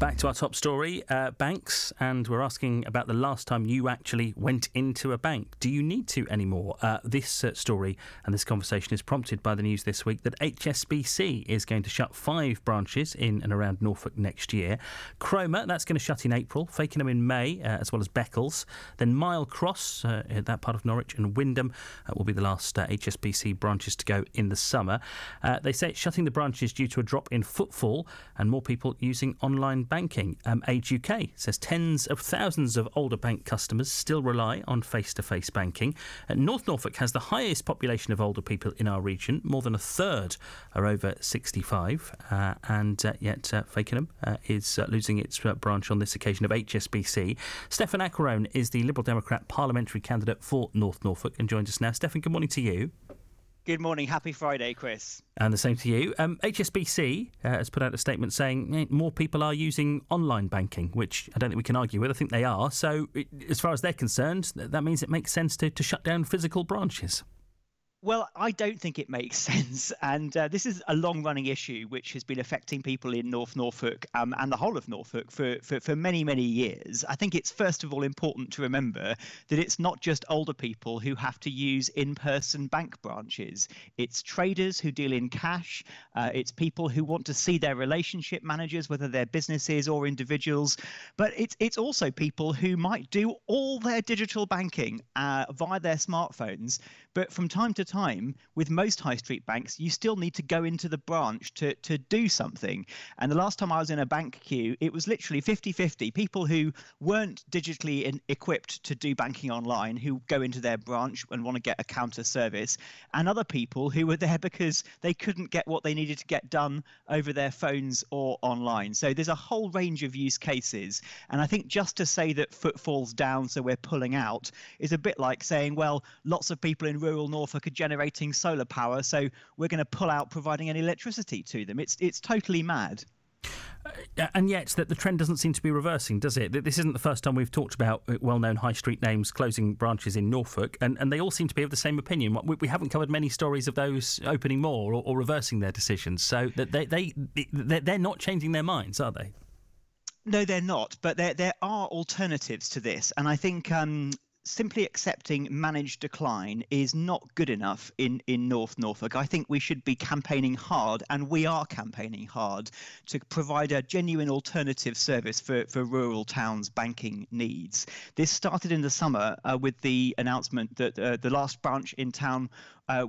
Back to our top story, banks, and we're asking about the last time you actually went into a bank. Do you need to anymore? This story and this conversation is prompted by the news this week that HSBC is going to shut 5 branches in and around Norfolk next year. Cromer, that's going to shut in April, Fakenham in May, as well as Beccles. Then Mile Cross, that part of Norwich, and Wyndham will be the last HSBC branches to go in the summer. They say it's shutting the branches due to a drop in footfall and more people using online banking. Age UK says tens of thousands of older bank customers still rely on face-to-face banking. North Norfolk has the highest population of older people in our region. More than a third are over 65, and yet Fakenham is losing its branch on this occasion of HSBC. Stephen Acheron is the Liberal Democrat parliamentary candidate for North Norfolk and joins us now. Stephen, good morning to you. Good morning. Happy Friday, Chris. And the same to you. HSBC has put out a statement saying more people are using online banking, which I don't think we can argue with. I think they are. So as far as they're concerned, that means it makes sense to shut down physical branches. Well, I don't think it makes sense. And this is a long-running issue which has been affecting people in North Norfolk and the whole of Norfolk for many, many years. I think it's, first of all, important to remember that it's not just older people who have to use in-person bank branches. It's traders who deal in cash. It's people who want to see their relationship managers, whether they're businesses or individuals. But it's also people who might do all their digital banking via their smartphones. But from time to time, with most high street banks, you still need to go into the branch to do something. And the last time I was in a bank queue, it was literally 50-50. People who weren't digitally equipped to do banking online, who go into their branch and want to get a counter service, and other people who were there because they couldn't get what they needed to get done over their phones or online. So there's a whole range of use cases. And I think just to say that footfall's down, so we're pulling out, is a bit like saying, well, lots of people in rural Norfolk are generating solar power, so we're going to pull out providing any electricity to them. It's totally mad. And yet the trend doesn't seem to be reversing, does it? This isn't the first time we've talked about well-known high street names closing branches in Norfolk, and they all seem to be of the same opinion. We haven't covered many stories of those opening more or reversing their decisions, so that they're not changing their minds, are they? No, they're not, but there are alternatives to this, and I think simply accepting managed decline is not good enough in North Norfolk. I think we should be campaigning hard, and we are campaigning hard, to provide a genuine alternative service for rural towns' banking needs. This started in the summer with the announcement that the last branch in town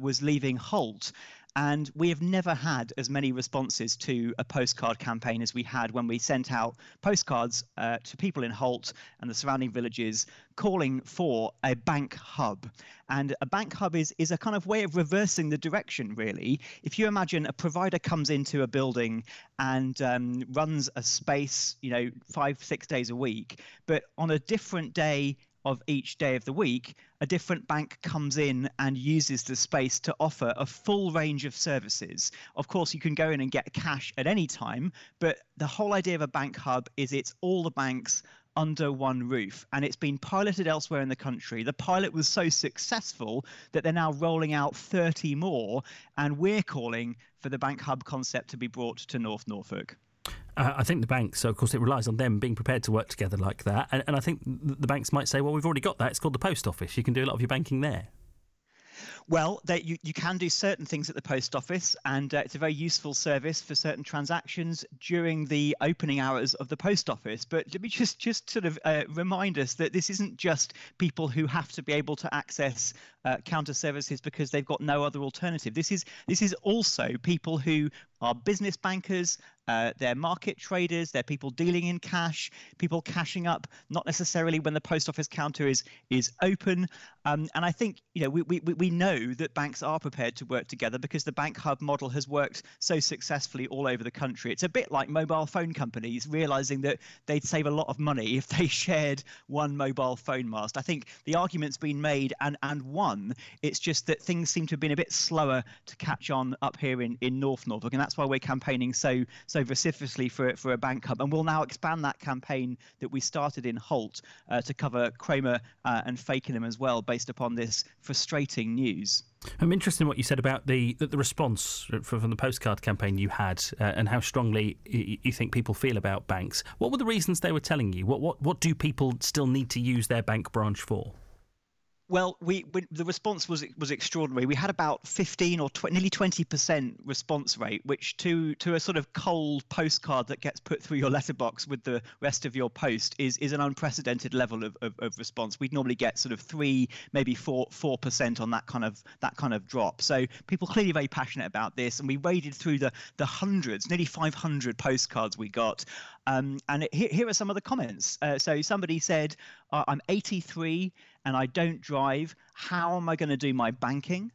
was leaving Holt. And we have never had as many responses to a postcard campaign as we had when we sent out postcards to people in Holt and the surrounding villages calling for a bank hub. And a bank hub is a kind of way of reversing the direction, really. If you imagine a provider comes into a building and runs a space, 5-6 days a week, but on a different day of each day of the week, a different bank comes in and uses the space to offer a full range of services. Of course, you can go in and get cash at any time, but the whole idea of a bank hub is it's all the banks under one roof, and it's been piloted elsewhere in the country. The pilot was so successful that they're now rolling out 30 more, and we're calling for the bank hub concept to be brought to North Norfolk. I think the banks, so of course it relies on them being prepared to work together like that. And I think the banks might say, well, we've already got that. It's called the post office. You can do a lot of your banking there. Well, you can do certain things at the post office, and it's a very useful service for certain transactions during the opening hours of the post office. But let me just sort of remind us that this isn't just people who have to be able to access counter services because they've got no other alternative. This is also people who are business bankers, they're market traders, they're people dealing in cash, people cashing up, not necessarily when the post office counter is open. And I think, we know that banks are prepared to work together because the bank hub model has worked so successfully all over the country. It's a bit like mobile phone companies realizing that they'd save a lot of money if they shared one mobile phone mast. I think the argument's been made and won. It's just that things seem to have been a bit slower to catch on up here in North Norfolk. And that's why we're campaigning so vociferously for a bank hub. And we'll now expand that campaign that we started in Holt to cover Cromer and Fakenham as well, based upon this frustrating news. I'm interested in what you said about the response from the postcard campaign you had and how strongly you think people feel about banks. What were the reasons they were telling you? What do people still need to use their bank branch for? Well, the response was extraordinary. We had about 15 or nearly 20% response rate, which to a sort of cold postcard that gets put through your letterbox with the rest of your post is an unprecedented level of response. We'd normally get sort of 3, maybe 4% on that kind of drop. So people clearly very passionate about this, and we waded through the hundreds, nearly 500 postcards we got. And here are some of the comments. So somebody said, "I'm 83 and I don't drive. How am I going to do my banking?"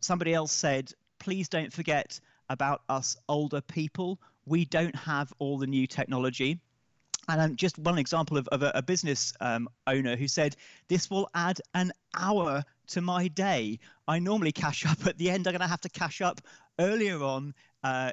Somebody else said, "Please don't forget about us older people. We don't have all the new technology." And just one example of a business owner who said, "This will add an hour to my day. I normally cash up at the end. I'm going to have to cash up earlier on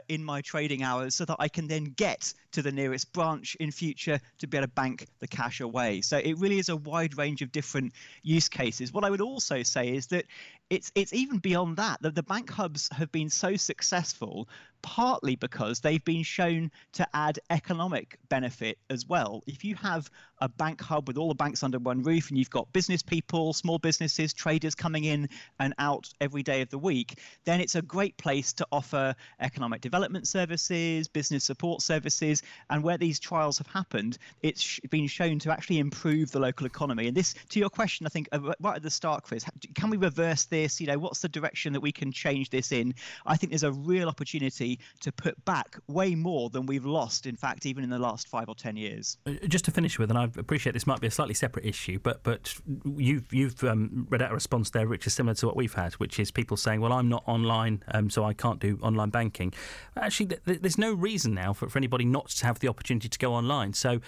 in my trading hours so that I can then get to the nearest branch in future to be able to bank the cash away." So it really is a wide range of different use cases. What I would also say is that it's even beyond that, that the bank hubs have been so successful, partly because they've been shown to add economic benefit as well. If you have a bank hub with all the banks under one roof and you've got business people, small businesses, traders coming in and out every day of the week, then it's a great place to offer economic development services, business support services, and where these trials have happened, it's been shown to actually improve the local economy. And this, to your question, I think right at the start, Chris, can we reverse this? You know, what's the direction that we can change this in? I think there's a real opportunity to put back way more than we've lost, in fact, even in the last 5 or 10 years. Just to finish with, and I appreciate this might be a slightly separate issue, but you've read out a response there which is similar to what we've had, which is people saying, "Well, I'm not online, so I can't do online banking." Actually, there's no reason now for anybody not to have the opportunity to go online. So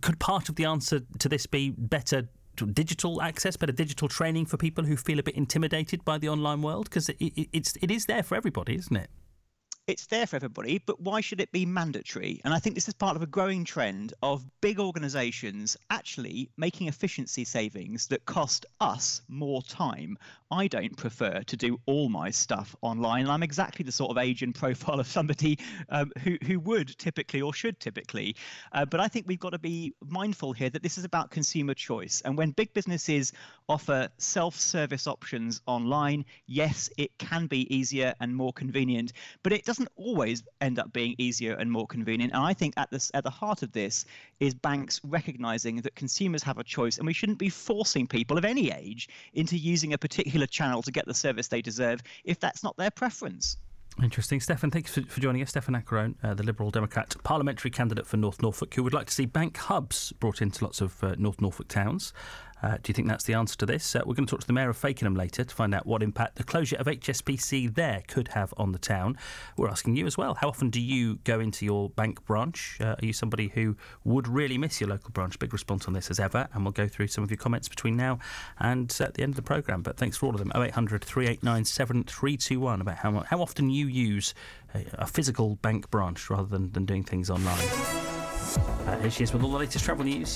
could part of the answer to this be better digital access, better digital training for people who feel a bit intimidated by the online world? Because it is there for everybody, isn't it? It's there for everybody, but why should it be mandatory? And I think this is part of a growing trend of big organisations actually making efficiency savings that cost us more time. I don't prefer to do all my stuff online. I'm exactly the sort of age and profile of somebody who would typically or should typically. But I think we've got to be mindful here that this is about consumer choice. And when big businesses offer self-service options online, yes, it can be easier and more convenient, but it doesn't always end up being easier and more convenient. And I think at the heart of this is banks recognizing that consumers have a choice, and we shouldn't be forcing people of any age into using a particular channel to get the service they deserve if that's not their preference. Interesting. Stephen, thanks for joining us. Stephen Acheron, the Liberal Democrat parliamentary candidate for North Norfolk, who would like to see bank hubs brought into lots of North Norfolk towns. Do you think that's the answer to this? We're going to talk to the Mayor of Fakenham later to find out what impact the closure of HSBC there could have on the town. We're asking you as well, how often do you go into your bank branch? Are you somebody who would really miss your local branch? Big response on this as ever, and we'll go through some of your comments between now and at the end of the programme. But thanks for all of them. 0800 389 7321 about how often you use a physical bank branch rather than doing things online. Here she is with all the latest travel news.